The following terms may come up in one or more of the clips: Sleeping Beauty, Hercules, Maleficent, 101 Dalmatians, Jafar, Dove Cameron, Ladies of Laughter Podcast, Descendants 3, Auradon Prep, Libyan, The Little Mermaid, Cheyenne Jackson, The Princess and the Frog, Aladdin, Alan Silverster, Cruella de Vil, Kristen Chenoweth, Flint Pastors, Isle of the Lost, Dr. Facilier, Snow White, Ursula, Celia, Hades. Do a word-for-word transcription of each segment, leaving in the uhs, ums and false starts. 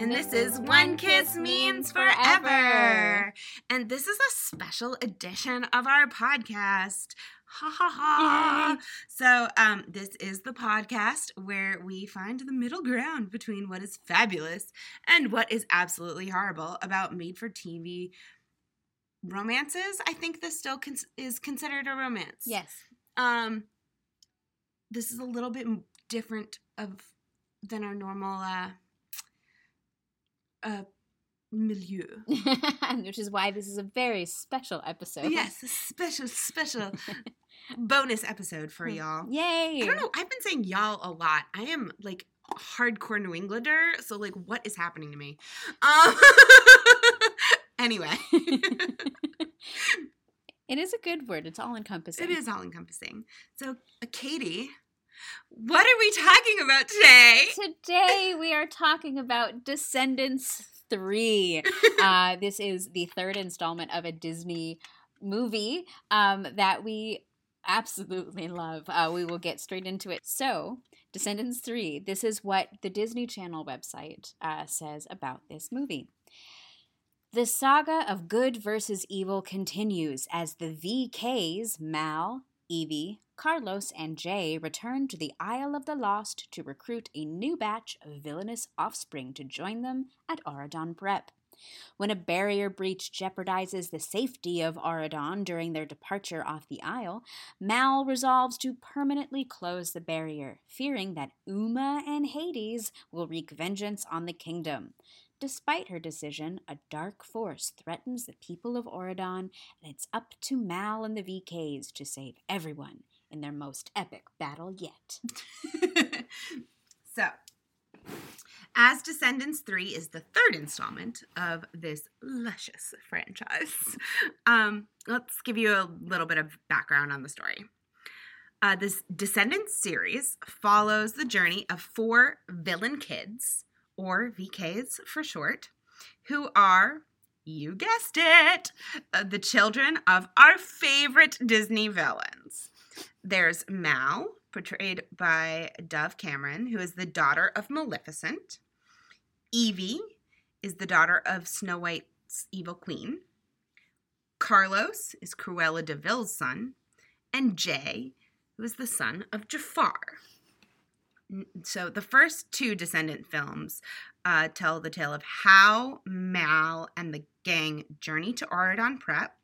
And this is One Kiss Means Forever. And this is a special edition of our podcast. Ha ha ha. Yay. So um, this is the podcast where we find the middle ground between what is fabulous and what is absolutely horrible about made-for-T V romances. I think this still cons- is considered a romance. Yes. Um, this is a little bit different of than our normal uh, uh, milieu. Which is why this is a very special episode. Yes, a special, special bonus episode for y'all. Yay! I don't know. I've been saying y'all a lot. I am, like, hardcore New Englander, so, like, what is happening to me? Um, anyway. It is a good word. It's all-encompassing. It is all-encompassing. So, uh, Katie... what are we talking about today? Today we are talking about Descendants three. Uh, this is the third installment of a Disney movie um, that we absolutely love. Uh, we will get straight into it. So, Descendants three. This is what the Disney Channel website uh, says about this movie. The saga of good versus evil continues as the V Ks, Mal, Evie, Carlos, and Jay return to the Isle of the Lost to recruit a new batch of villainous offspring to join them at Auradon Prep. When a barrier breach jeopardizes the safety of Auradon during their departure off the Isle, Mal resolves to permanently close the barrier, fearing that Uma and Hades will wreak vengeance on the kingdom. Despite her decision, a dark force threatens the people of Auradon, and it's up to Mal and the V Ks to save everyone in their most epic battle yet. So, as Descendants three is the third installment of this luscious franchise, um, let's give you a little bit of background on the story. Uh, this Descendants series follows the journey of four villain kids, or V Ks for short, who are, you guessed it, uh, the children of our favorite Disney villains. There's Mal, portrayed by Dove Cameron, who is the daughter of Maleficent. Evie is the daughter of Snow White's evil queen. Carlos is Cruella de Vil's son. And Jay, who is the son of Jafar. So the first two Descendant films uh, tell the tale of how Mal and the gang journey to Auradon Prep,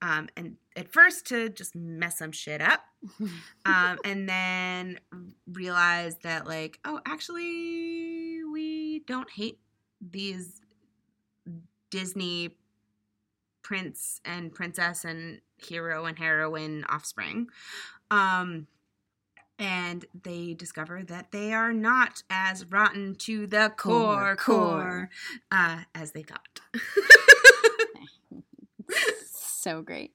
um, and at first to just mess some shit up, um, and then realize that, like, oh, actually, we don't hate these Disney prince and princess and hero and heroine offspring. Um And they discover that they are not as rotten to the core, core, core uh, as they thought. So great.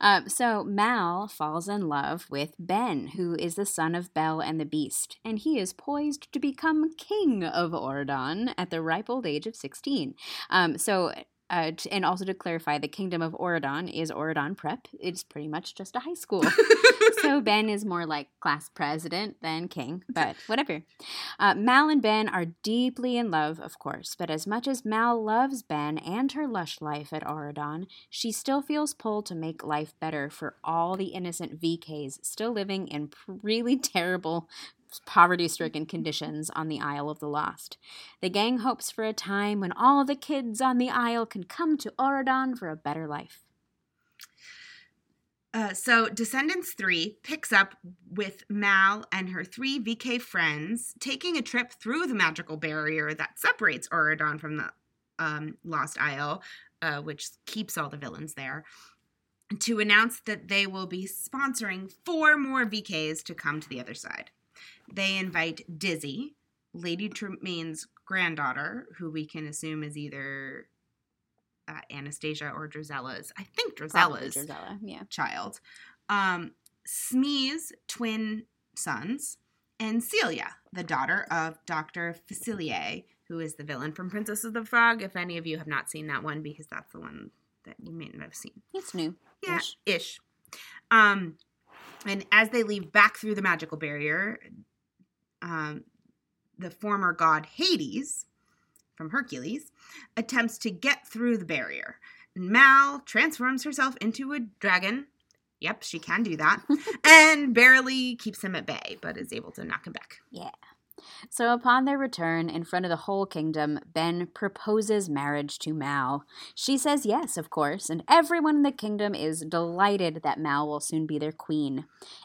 Um, so Mal falls in love with Ben, who is the son of Belle and the Beast, and he is poised to become king of Auradon at the ripe old age of sixteen. Um, so... Uh, and also to clarify, the kingdom of Auradon is Auradon Prep. It's pretty much just a high school. So Ben is more like class president than king, but whatever. Uh, Mal and Ben are deeply in love, of course, but as much as Mal loves Ben and her lush life at Auradon, she still feels pulled to make life better for all the innocent V Ks still living in really terrible poverty-stricken conditions on the Isle of the Lost. The gang hopes for a time when all the kids on the Isle can come to Auradon for a better life. Uh, so Descendants three picks up with Mal and her three V K friends taking a trip through the magical barrier that separates Auradon from the um, Lost Isle, uh, which keeps all the villains there, to announce that they will be sponsoring four more V Ks to come to the other side. They invite Dizzy, Lady Tremaine's granddaughter, who we can assume is either uh, Anastasia or Drizella's, I think Drizella's Drizella, yeah. child, um, Smee's twin sons, and Celia, the daughter of Doctor Facilier, who is the villain from Princess of the Frog, if any of you have not seen that one, because that's the one that you may not have seen. It's new. Yeah, ish. ish. Um, And as they leave back through the magical barrier, um, the former god Hades from Hercules, attempts to get through the barrier. Mal transforms herself into a dragon. Yep, she can do that. And barely keeps him at bay, but is able to knock him back. Yeah. So upon their return, in front of the whole kingdom, Ben proposes marriage to Mal. She says yes, of course, and everyone in the kingdom is delighted that Mal will soon be their queen,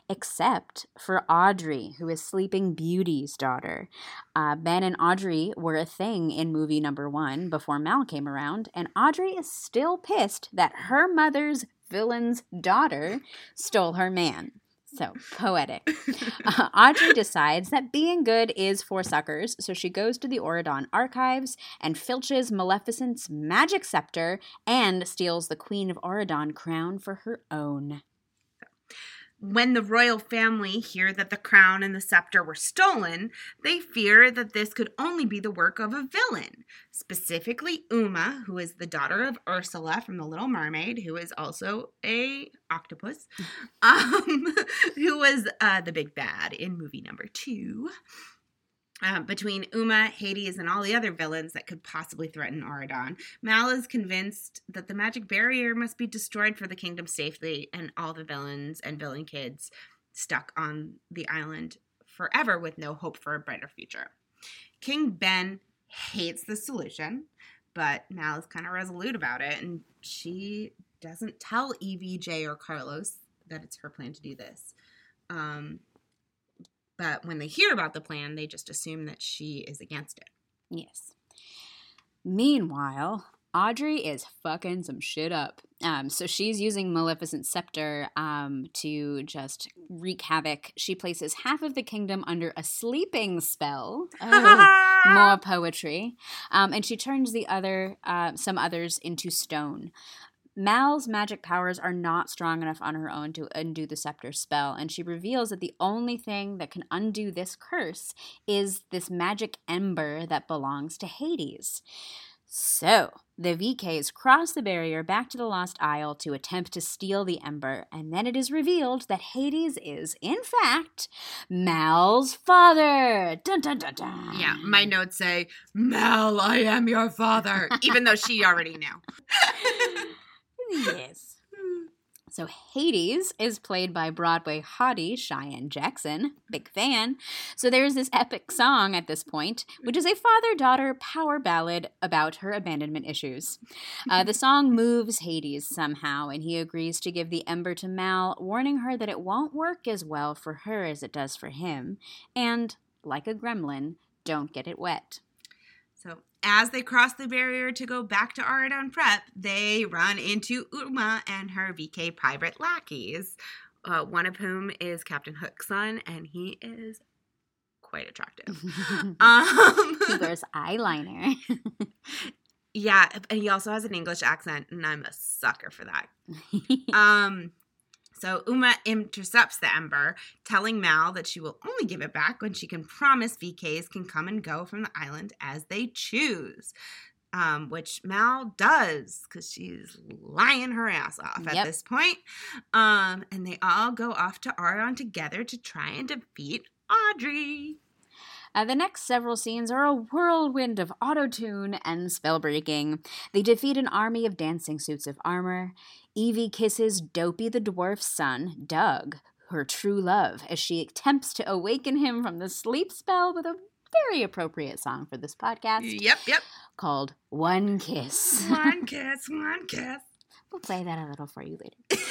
except for Audrey, who is Sleeping Beauty's daughter. Uh, Ben and Audrey were a thing in movie number one before Mal came around, and Audrey is still pissed that her mother's villain's daughter stole her man. So, poetic. Uh, Audrey decides that being good is for suckers, so she goes to the Auradon archives and filches Maleficent's magic scepter and steals the Queen of Auradon crown for her own. When the royal family hear that the crown and the scepter were stolen, they fear that this could only be the work of a villain, specifically Uma, who is the daughter of Ursula from The Little Mermaid, who is also a octopus, um, who was uh, the big bad in movie number two. Uh, between Uma, Hades, and all the other villains that could possibly threaten Auradon, Mal is convinced that the magic barrier must be destroyed for the kingdom's safety and all the villains and villain kids stuck on the island forever with no hope for a brighter future. King Ben hates the solution, but Mal is kind of resolute about it, and she doesn't tell Evie, Jay, or Carlos that it's her plan to do this. Um... But when they hear about the plan, they just assume that she is against it. Yes. Meanwhile, Audrey is fucking some shit up. Um, so she's using Maleficent's scepter um, to just wreak havoc. She places half of the kingdom under a sleeping spell. Oh, more poetry. Um, and she turns the other, uh, some others into stone. Mal's magic powers are not strong enough on her own to undo the scepter spell, and she reveals that the only thing that can undo this curse is this magic ember that belongs to Hades. So the V Ks cross the barrier back to the Lost Isle to attempt to steal the ember, and then it is revealed that Hades is, in fact, Mal's father. Dun, dun, dun, dun. Yeah, my notes say, Mal, I am your father, even though she already knew. Yes. So Hades is played by Broadway hottie Cheyenne Jackson. Big fan. So there's this epic song at this point, which is a father-daughter power ballad about her abandonment issues. Uh, the song moves Hades somehow, and he agrees to give the ember to Mal, warning her that it won't work as well for her as it does for him. And, like a gremlin, don't get it wet. So as they cross the barrier to go back to Auradon Prep, they run into Uma and her V K private lackeys, uh, one of whom is Captain Hook's son, and he is quite attractive. um, he wears eyeliner. Yeah, and he also has an English accent, and I'm a sucker for that. Um, so Uma intercepts the ember, telling Mal that she will only give it back when she can promise V Ks can come and go from the island as they choose, um, which Mal does because she's lying her ass off yep. at this point. Um, and they all go off to Auradon together to try and defeat Audrey. Uh, the next several scenes are a whirlwind of auto-tune and spellbreaking. They defeat an army of dancing suits of armor. Evie kisses Dopey the dwarf's son, Doug, her true love, as she attempts to awaken him from the sleep spell with a very appropriate song for this podcast. Yep, yep. Called One Kiss. One Kiss, One Kiss. We'll play that a little for you later.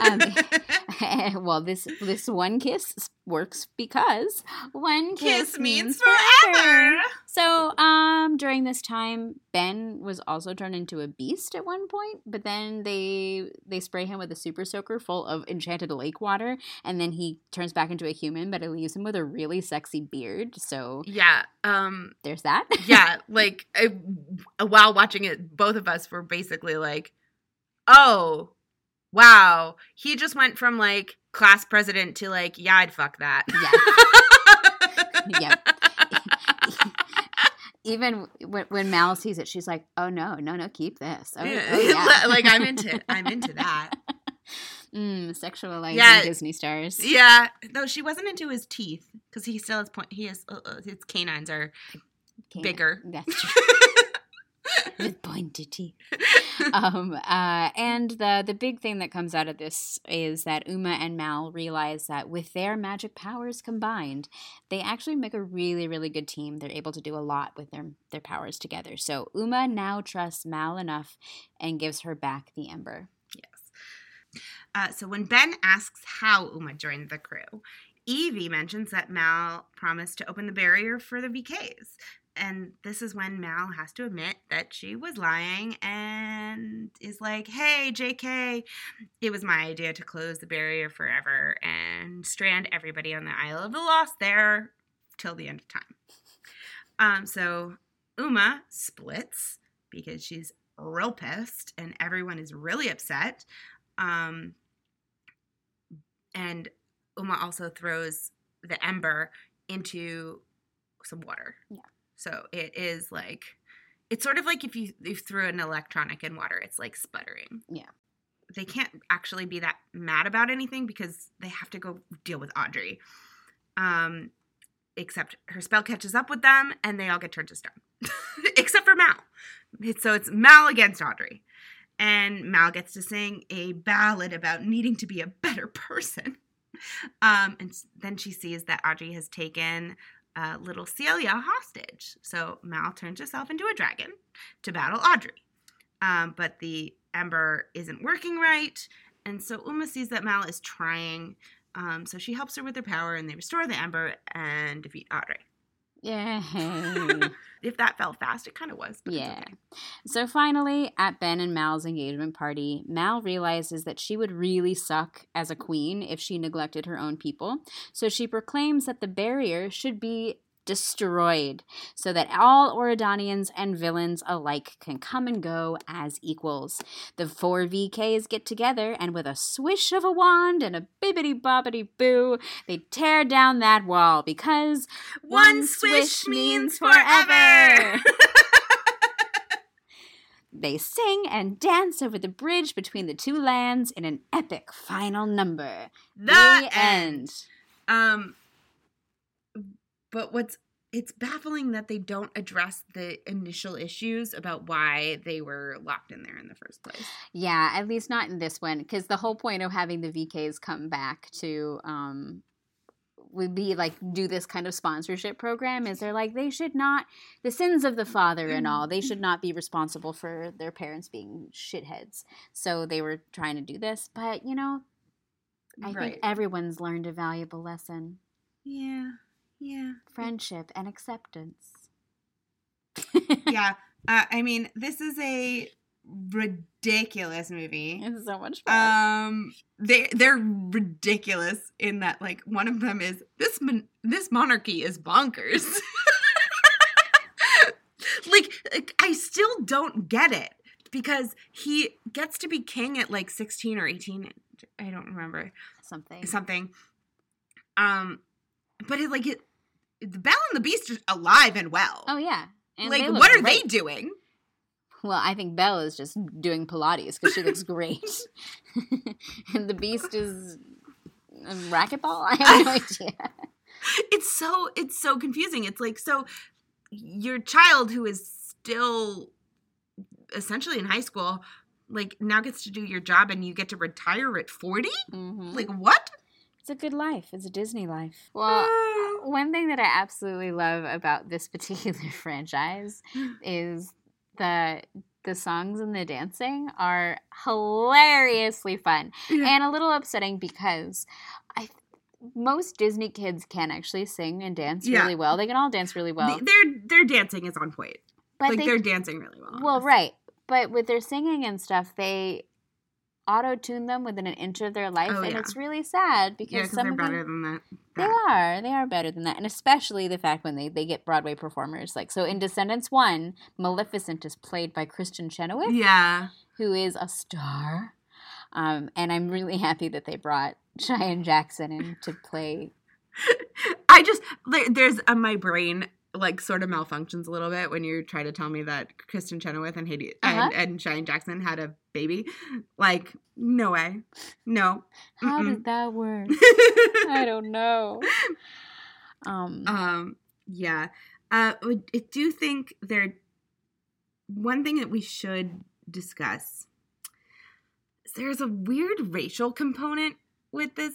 Um, well, this this one kiss works because one kiss, kiss means, means forever. forever. So um, during this time, Ben was also turned into a beast at one point, but then they they spray him with a super soaker full of enchanted lake water, and then he turns back into a human, but it leaves him with a really sexy beard. So yeah, um, there's that. Yeah, like I, while watching it, both of us were basically like, oh, wow. He just went from, like, class president to, like, yeah, I'd fuck that. Yeah. Yeah. Even when, when Mal sees it, she's like, oh, no, no, no, keep this. Oh, yeah. Oh, yeah. Like, I'm into I'm into that. Mm, sexualizing yeah. Disney stars. Yeah. Though she wasn't into his teeth because he still has point. He has uh, his canines are Can't, bigger. That's true. With pointed teeth. Um, uh, and the, the big thing that comes out of this is that Uma and Mal realize that with their magic powers combined, they actually make a really, really good team. They're able to do a lot with their, their powers together. So Uma now trusts Mal enough and gives her back the Ember. Yes. Uh, so when Ben asks how Uma joined the crew, Evie mentions that Mal promised to open the barrier for the V Ks. And this is when Mal has to admit that she was lying and is like, hey, J K, it was my idea to close the barrier forever and strand everybody on the Isle of the Lost there till the end of time. Um, so Uma splits because she's real pissed and everyone is really upset. Um, and Uma also throws the ember into some water. Yeah. So it is like, it's sort of like if you, you threw an electronic in water, it's like sputtering. Yeah. They can't actually be that mad about anything because they have to go deal with Audrey. Um, except her spell catches up with them and they all get turned to stone. Except for Mal. So it's Mal against Audrey. And Mal gets to sing a ballad about needing to be a better person. Um, and then she sees that Audrey has taken... Uh, little Celia hostage. So Mal turns herself into a dragon to battle Audrey. Um, but the ember isn't working right. And so Uma sees that Mal is trying. Um, so she helps her with her power and they restore the ember and defeat Audrey. Yeah. If that fell fast, it kind of was. Yeah. Okay. So finally, at Ben and Mal's engagement party, Mal realizes that she would really suck as a queen if she neglected her own people. So she proclaims that the barrier should be destroyed so that all Auradonians and villains alike can come and go as equals. The four V Ks get together and with a swish of a wand and a bibbidi-bobbidi-boo, they tear down that wall because one, one swish, swish means forever! forever. They sing and dance over the bridge between the two lands in an epic final number. The, the end. end. Um... But what's it's baffling that they don't address the initial issues about why they were locked in there in the first place. Yeah, at least not in this one, because the whole point of having the V Ks come back to um, would be like do this kind of sponsorship program is they're like they should not the sins of the father and all they should not be responsible for their parents being shitheads. So they were trying to do this, but you know, I right. think everyone's learned a valuable lesson. Yeah. Yeah. Friendship and acceptance. Yeah. Uh, I mean, this is a ridiculous movie. It's so much fun. Um, they, they're ridiculous in that, like, one of them is, this mon- this monarchy is bonkers. like, like, I still don't get it because he gets to be king at, like, sixteen or eighteen. I don't remember. Something. Something. Um... But it, like it, the Belle and the Beast are alive and well. Oh yeah, and like what are great. They doing? Well, I think Belle is just doing Pilates because she looks great, and the Beast is racquetball. I have no idea. It's so it's so confusing. It's like so your child who is still essentially in high school, like now gets to do your job and you get to retire at forty. Mm-hmm. Like what? It's a good life. It's a Disney life. Well, one thing that I absolutely love about this particular franchise is that the songs and the dancing are hilariously fun and a little upsetting because I most Disney kids can actually sing and dance yeah. really well. They can all dance really well. Their their dancing is on point. But like they, they're dancing really well. Well, right. But with their singing and stuff, they auto-tune them within an inch of their life, oh, and yeah. it's really sad because yeah, some they're of them, better than that. that. They are. They are better than that, and especially the fact when they, they get Broadway performers. Like so in Descendants one, Maleficent is played by Kristen Chenoweth, yeah. who is a star, um, and I'm really happy that they brought Cheyenne Jackson in to play. I just, there's uh, my brain... like sort of malfunctions a little bit when you try to tell me that Kristen Chenoweth and Hades uh-huh. and, and Cheyenne Jackson had a baby. Like, no way. No. Mm-mm. How did that work? I don't know. Um, um yeah. Uh, I do think there one thing that we should discuss is there's a weird racial component with this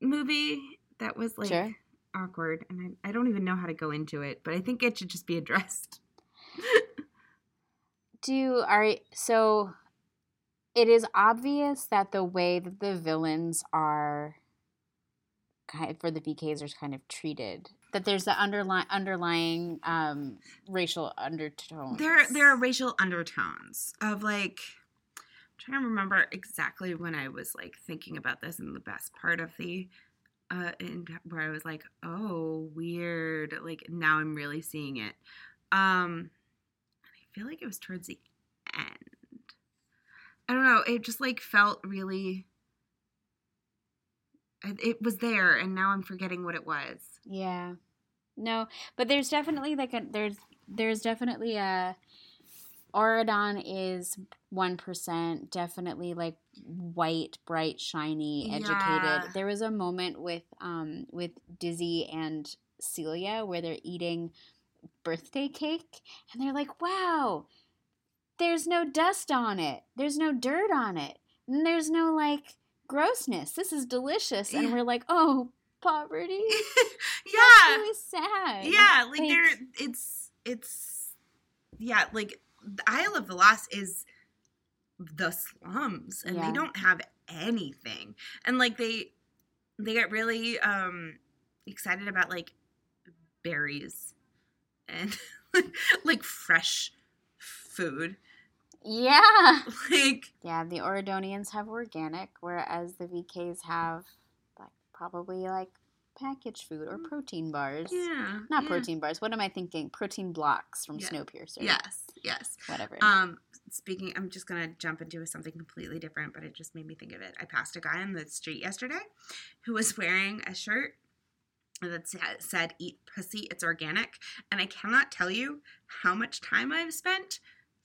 movie that was like sure. awkward, and I, I don't even know how to go into it, but I think it should just be addressed. Do you, all right, so it is obvious that the way that the villains are kind of, for the V Ks are kind of treated, that there's the underlying underlying um, racial undertones. There, there are racial undertones of like, I'm trying to remember exactly when I was like thinking about this in the best part of the, uh, in, where I was like, oh, weird. Like now I'm really seeing it. Um, I feel like it was towards the end. I don't know. It just like felt really, it was there and now I'm forgetting what it was. Yeah. No, but there's definitely like a, there's, there's definitely a, Auradon is one percent, definitely like white, bright, shiny, educated. Yeah. There was a moment with, um, with Dizzy and Celia where they're eating birthday cake and they're like, wow, there's no dust on it. There's no dirt on it. And there's no like, grossness. This is delicious. And we're like, oh, poverty. Yeah. That's really sad. Yeah. Like, like there, it's, it's, yeah. Like, the Isle of the Lost is the slums and yeah. they don't have anything. And like, they, they get really, um, excited about like berries and like fresh food. Yeah. Like, yeah, the Auradonians have organic, whereas the V Ks have like probably like packaged food or protein bars. Yeah. Not yeah. protein bars. What am I thinking? Protein blocks from yeah. Snowpiercer. Yes. Yes. Whatever. Um, speaking, I'm just going to jump into something completely different, but it just made me think of it. I passed a guy on the street yesterday who was wearing a shirt that said, "Eat pussy, it's organic." And I cannot tell you how much time I've spent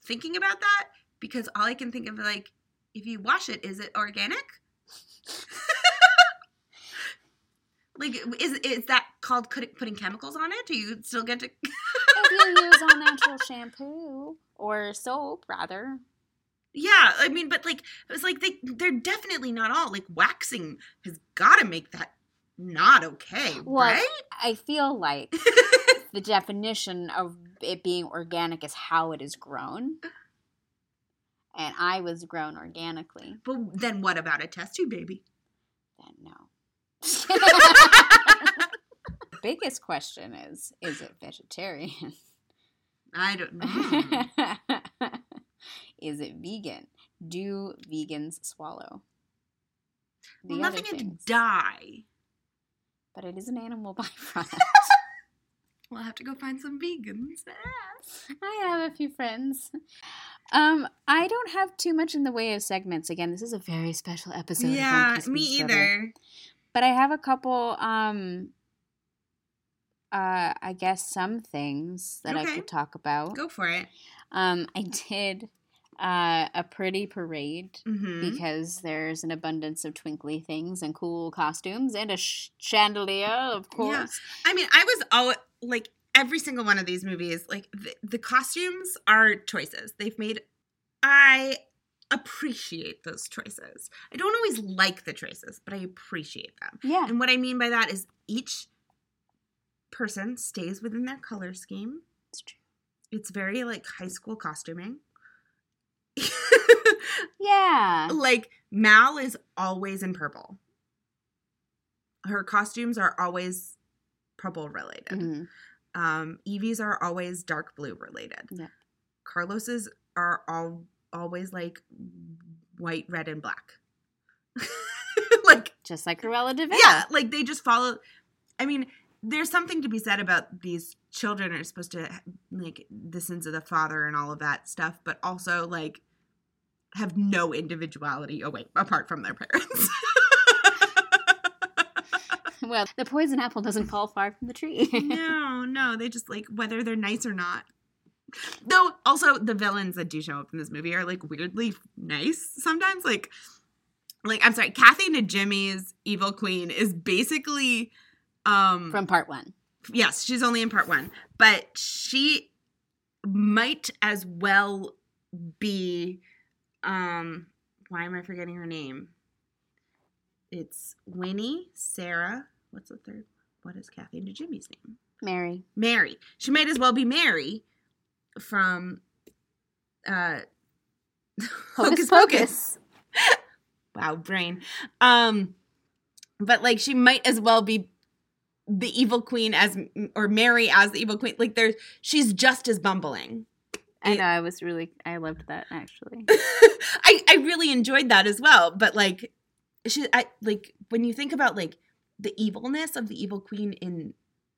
thinking about that, because all I can think of, like, if you wash it, is it organic? Like, is is that called putting chemicals on it? Do you still get to? If you use all natural shampoo or soap, rather. Yeah, I mean, but like, it was like they they're definitely not all like waxing has got to make that not okay, well, right? I feel like. The definition of it being organic is how it is grown. And I was grown organically. But then what about a test tube baby? Then no. The biggest question is, is it vegetarian? I don't know. Is it vegan? Do vegans swallow? The well, nothing would die. But it is an animal byproduct. We'll have to go find some vegans. I have a few friends. Um, I don't have too much in the way of segments. Again, this is a very special episode. Yeah, me either. But I have a couple, um, uh, I guess some things that okay. I could talk about. Go for it. Um, I did uh, a pretty parade mm-hmm. because there's an abundance of twinkly things and cool costumes and a sh- chandelier, of course. Yeah. I mean, I was always... Like, every single one of these movies, like, the, the costumes are choices they've made. I appreciate those choices. I don't always like the choices, but I appreciate them. Yeah. And what I mean by that is each person stays within their color scheme. It's true. It's very, like, high school costuming. Yeah. Like, Mal is always in purple. Her costumes are always... purple related. Mm-hmm. Um, Evie's are always dark blue related. Yeah. Carlos's are all always like white, red, and black. Like just like Cruella de Vil. Yeah, like they just follow. I mean, there's something to be said about these children are supposed to like the sins of the father and all of that stuff, but also like have no individuality away apart from their parents. Well, the poison apple doesn't fall far from the tree. No, no. They just, like, whether they're nice or not. Though, also, the villains that do show up in this movie are, like, weirdly nice sometimes. Like, like I'm sorry, Kathy Najimy's Evil Queen is basically... Um, from part one. Yes, she's only in part one. But she might as well be, um, why am I forgetting her name? It's Winnie, Sarah. What's the third? What is Kathy and Jimmy's name? Mary. Mary. She might as well be Mary from uh, Hocus Pocus. Pocus. Wow, brain. Um, but, like, she might as well be the evil queen as, or Mary as the evil queen. Like, there's, she's just as bumbling. I know. I was really, I loved that, actually. I, I really enjoyed that as well. But, like, she, I, like, when you think about, like, the evilness of the evil queen in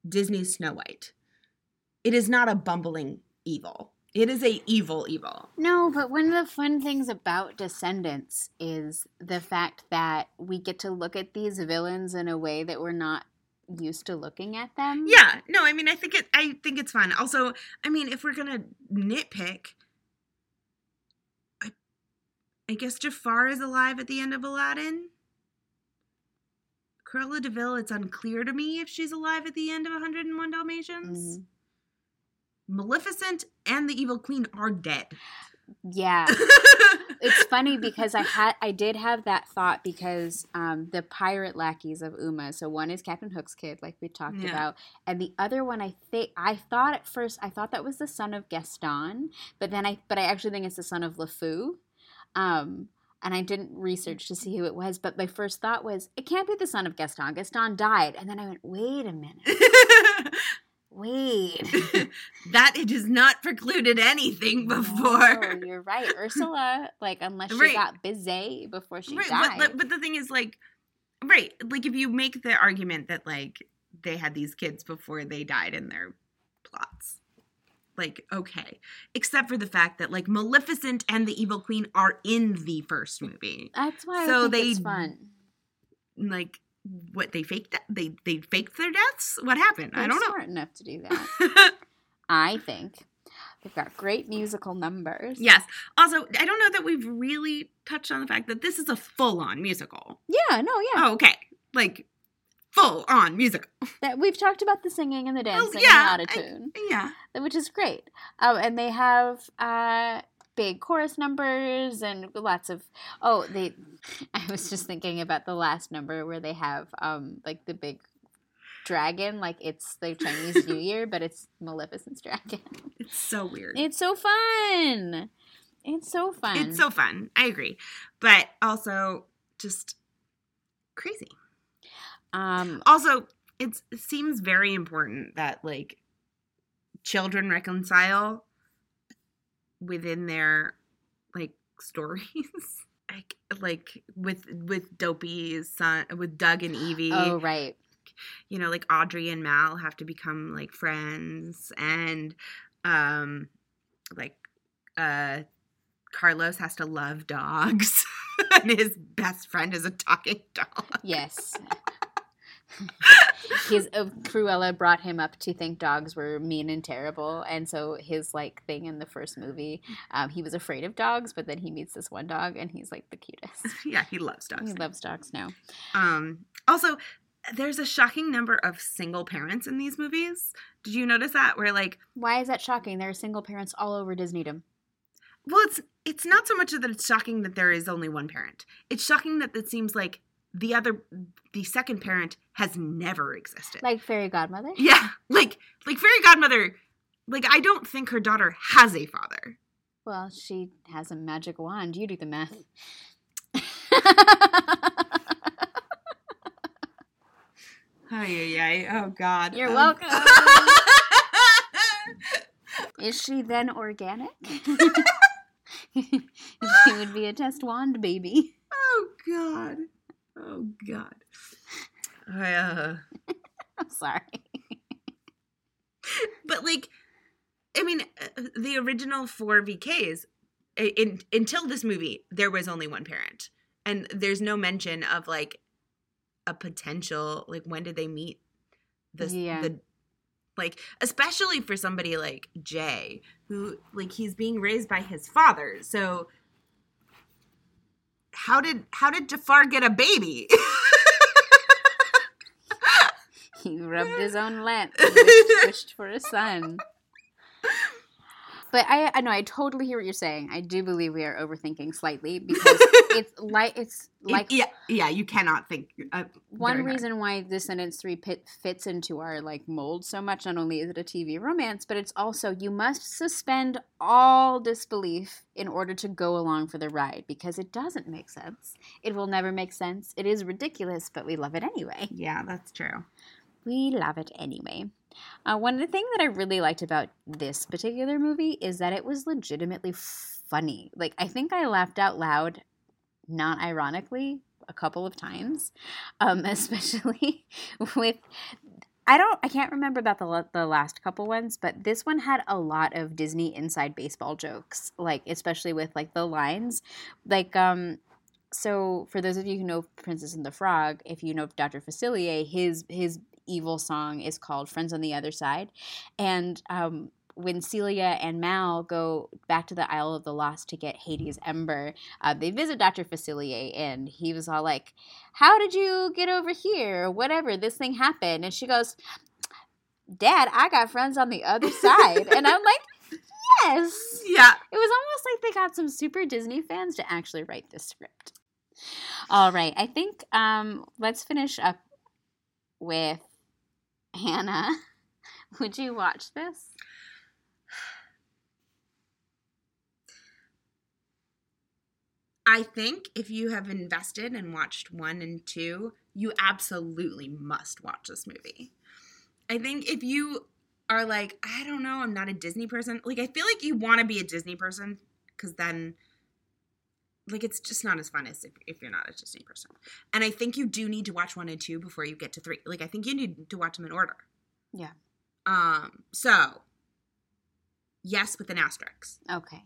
Disney's Snow White, it is not a bumbling evil. It is a evil evil. No, but one of the fun things about Descendants is the fact that we get to look at these villains in a way that we're not used to looking at them. Yeah. No, I mean, I think it, I think it's fun. Also, I mean, if we're going to nitpick, I, I guess Jafar is alive at the end of Aladdin. Cruella de Vil, it's unclear to me if she's alive at the end of one oh one Dalmatians. Mm-hmm. Maleficent and the evil queen are dead. Yeah. It's funny because I had I did have that thought because um, the pirate lackeys of Uma, so one is Captain Hook's kid, like we talked yeah. about, and the other one I think I thought at first I thought that was the son of Gaston, but then I but I actually think it's the son of LeFou. Um And I didn't research to see who it was, but my first thought was, it can't be the son of Gaston. Gaston died. And then I went, wait a minute. Wait. That it has not precluded anything before. No, you're right. Ursula, like, unless she right. got busy before she right. died. But, but the thing is, like, right, like, if you make the argument that, like, they had these kids before they died in their plots. Like, okay. Except for the fact that, like, Maleficent and the evil queen are in the first movie. That's why so I think they, it's fun. Like, what, they faked that? They, they faked their deaths? What happened? They're I don't know. They're smart enough to do that. I think. They've got great musical numbers. Yes. Also, I don't know that we've really touched on the fact that this is a full-on musical. Yeah, no, yeah. Oh, okay. Like, full-on musical. That we've talked about the singing and the dancing oh, yeah, and the out-of-tune. Yeah. Which is great. Um, and they have uh, big chorus numbers and lots of... Oh, they... I was just thinking about the last number where they have, um, like, the big dragon. Like, it's the Chinese New Year, but it's Maleficent's dragon. It's so weird. It's so fun. It's so fun. It's so fun. I agree. But also just crazy. Um, also, it's, it seems very important that, like, children reconcile within their, like, stories. like, like with with Dopey's son, with Doug and Evie. Oh, right. You know, like, Audrey and Mal have to become, like, friends. And, um, like, uh, Carlos has to love dogs. And his best friend is a talking dog. Yes. His uh, Cruella brought him up to think dogs were mean and terrible, and so his, like, thing in the first movie, um, he was afraid of dogs, but then he meets this one dog, and he's, like, the cutest. Yeah, he loves dogs. He now. loves dogs now. Um, also, there's a shocking number of single parents in these movies. Did you notice that? Where, like, why is that shocking? There are single parents all over Disneydom. Well, it's it's not so much that it's shocking that there is only one parent. It's shocking that it seems like the other, the second parent has never existed. Like Fairy Godmother? Yeah. Like, like Fairy Godmother, like, I don't think her daughter has a father. Well, she has a magic wand. You do the math. Oh, yeah, yeah. Oh, God. You're um. welcome. Is she then organic? She would be a test wand baby. Oh, God. Oh, God. I, uh... I'm sorry. But, like, I mean, the original four V Ks, in, until this movie, there was only one parent. And there's no mention of, like, a potential, like, when did they meet? The, yeah. The, like, especially for somebody like Jay, who, like, he's being raised by his father, so... How did how did Jafar get a baby? He rubbed his own lamp and wished, wished for a son. But I, I know I totally hear what you're saying. I do believe we are overthinking slightly because it's like it's like yeah, yeah you cannot think. Uh, one reason hard. why Descendants three pit fits into our like mold so much. Not only is it a T V romance, but it's also you must suspend all disbelief in order to go along for the ride because it doesn't make sense. It will never make sense. It is ridiculous, but we love it anyway. Yeah, that's true. We love it anyway. Uh, one of the things that I really liked about this particular movie is that it was legitimately funny. Like, I think I laughed out loud, not ironically, a couple of times, um, especially with – I don't – I can't remember about the, the last couple ones, but this one had a lot of Disney inside baseball jokes, like especially with, like, the lines. Like um, – so for those of you who know Princess and the Frog, if you know Doctor Facilier, his his – evil song is called Friends on the Other Side. And um, when Celia and Mal go back to the Isle of the Lost to get Hades' Ember, uh, they visit Doctor Facilier, and he was all like, how did you get over here? Whatever, this thing happened. And she goes, Dad, I got friends on the other side. And I'm like, yes. Yeah. It was almost like they got some super Disney fans to actually write this script. All right. I think um, let's finish up with Hannah. Would you watch this? I think if you have invested and watched one and two, you absolutely must watch this movie. I think if you are like, I don't know, I'm not a Disney person. Like, I feel like you want to be a Disney person because then, like, it's just not as fun as if, if you're not a Disney person. And I think you do need to watch one and two before you get to three. Like, I think you need to watch them in order. Yeah. Um. So, yes, with an asterisk. Okay.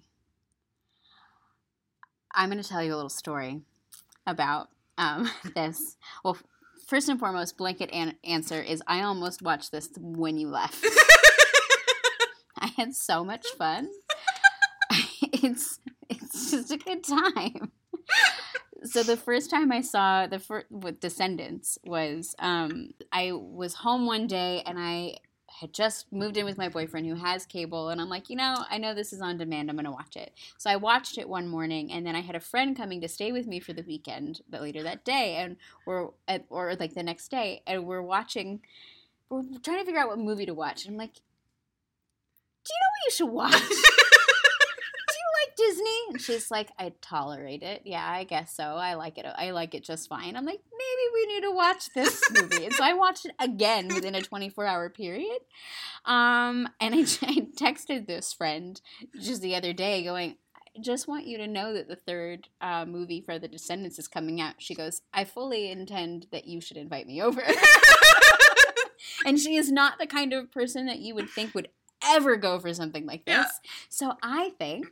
I'm going to tell you a little story about um this. Well, first and foremost, blanket an- answer is I almost watched this when you left. I had so much fun. it's... It's just a good time. So the first time I saw the fir- with Descendants was um, I was home one day and I had just moved in with my boyfriend who has cable. And I'm like, you know, I know this is on demand. I'm going to watch it. So I watched it one morning and then I had a friend coming to stay with me for the weekend but later that day and or, or like the next day. And we're watching – we're trying to figure out what movie to watch. And I'm like, do you know what you should watch? Disney? And she's like, I tolerate it. Yeah, I guess so. I like it. I like it just fine. I'm like, maybe we need to watch this movie. And so I watched it again within a twenty-four hour period. Um, and I, I texted this friend just the other day going, I just want you to know that the third uh, movie for The Descendants is coming out. She goes, I fully intend that you should invite me over. And she is not the kind of person that you would think would ever go for something like this. Yeah. So I think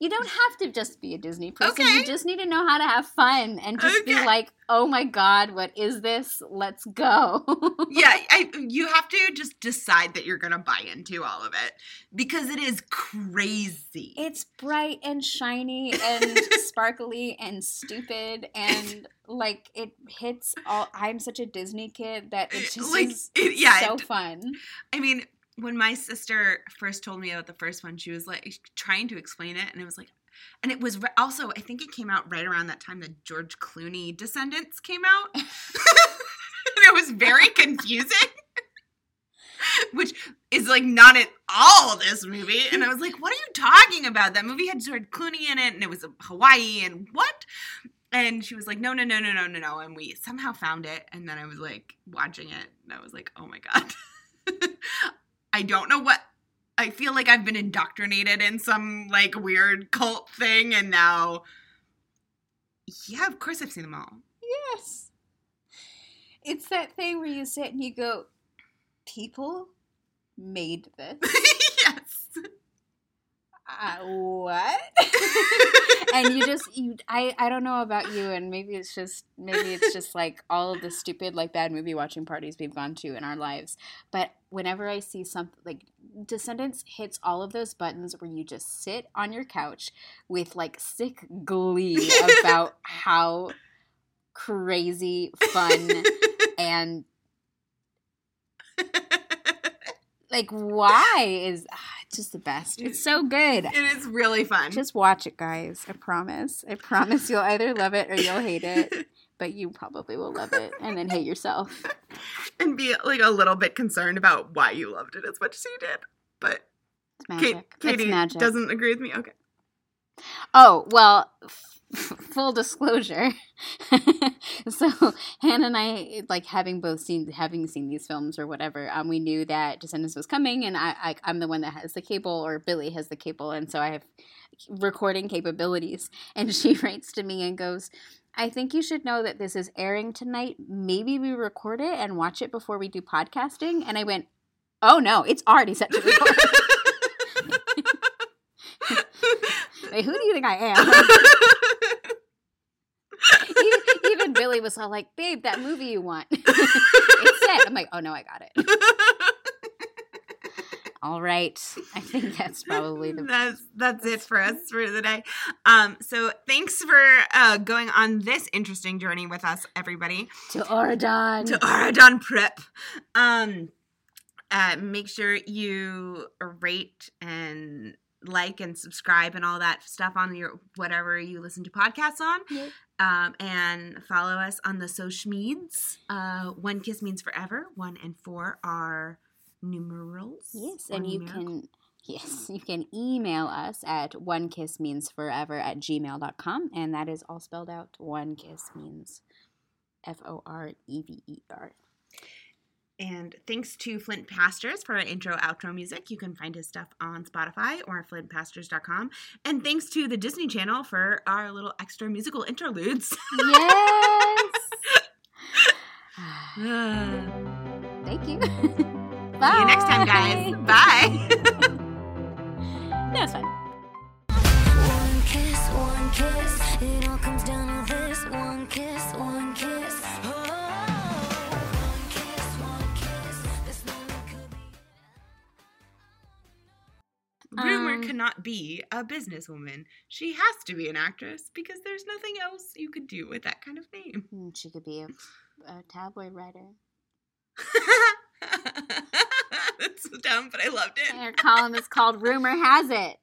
you don't have to just be a Disney person. Okay. You just need to know how to have fun and just okay. be like, oh my God, what is this? Let's go. yeah, I, you have to just decide that you're going to buy into all of it because it is crazy. It's bright and shiny and sparkly and stupid and like it hits all. I'm such a Disney kid that it just like, is it, yeah, so it, fun. I mean, when my sister first told me about the first one, she was like trying to explain it, and it was like, and it was also, I think it came out right around that time that George Clooney Descendants came out. And it was very confusing, which is like not at all this movie. And I was like, what are you talking about? That movie had George Clooney in it, and it was Hawaii, and what? And she was like, no, no, no, no, no, no, no. And we somehow found it, and then I was like watching it, and I was like, oh my God. I don't know what – I feel like I've been indoctrinated in some, like, weird cult thing and now – yeah, of course I've seen them all. Yes. It's that thing where you sit and you go, people made this. Yes. Uh, what? And you just you, I, I don't know about you, and maybe it's just maybe it's just like all of the stupid like bad movie watching parties we've gone to in our lives. But whenever I see something like Descendants hits all of those buttons where you just sit on your couch with like sick glee about how crazy fun and Like, why is ah, it's just the best? It's so good. It is really fun. Just watch it, guys. I promise. I promise you'll either love it or you'll hate it. But you probably will love it and then hate yourself. And be, like, a little bit concerned about why you loved it as much as you did. But it's magic. Kate, Katie it's magic. Doesn't agree with me? Okay. Oh, well, f- full disclosure. So Hannah and I, like, having both seen having seen these films or whatever, um, we knew that Descendants was coming. And I, I, I'm the one that has the cable, or Billy has the cable. And so I have recording capabilities. And she writes to me and goes, I think you should know that this is airing tonight. Maybe we record it and watch it before we do podcasting. And I went, oh, no, it's already set to record. Like, who do you think I am? even, even Billy was all like, babe, that movie you want. It's set. I'm like, oh, no, I got it. All right. I think that's probably the that's that's it for us for the day. Um, so thanks for uh, going on this interesting journey with us, everybody. To Auradon. To Auradon Prep. Um, uh, make sure you rate and like and subscribe and all that stuff on your whatever you listen to podcasts on. Yep. Um, and follow us on the social meds. Uh, one kiss means forever. One and four are numerals. Yes, and you numerical. can yes, you can email us at one kiss means forever at gmail dot com, and that is all spelled out. One kiss means F O R E V E R. And thanks to Flint Pastors for our intro outro music. You can find his stuff on Spotify or flint pastors dot com. And thanks to the Disney Channel for our little extra musical interludes. Yes. Thank you. Bye. See you next time, guys. Bye. That was fun. One kiss, one kiss. It all comes down to this. One kiss, one kiss. Oh. Rumor um, cannot be a businesswoman. She has to be an actress because there's nothing else you could do with that kind of name. She could be a, a tabloid writer. That's dumb, but I loved it. Our column is called Rumor Has It.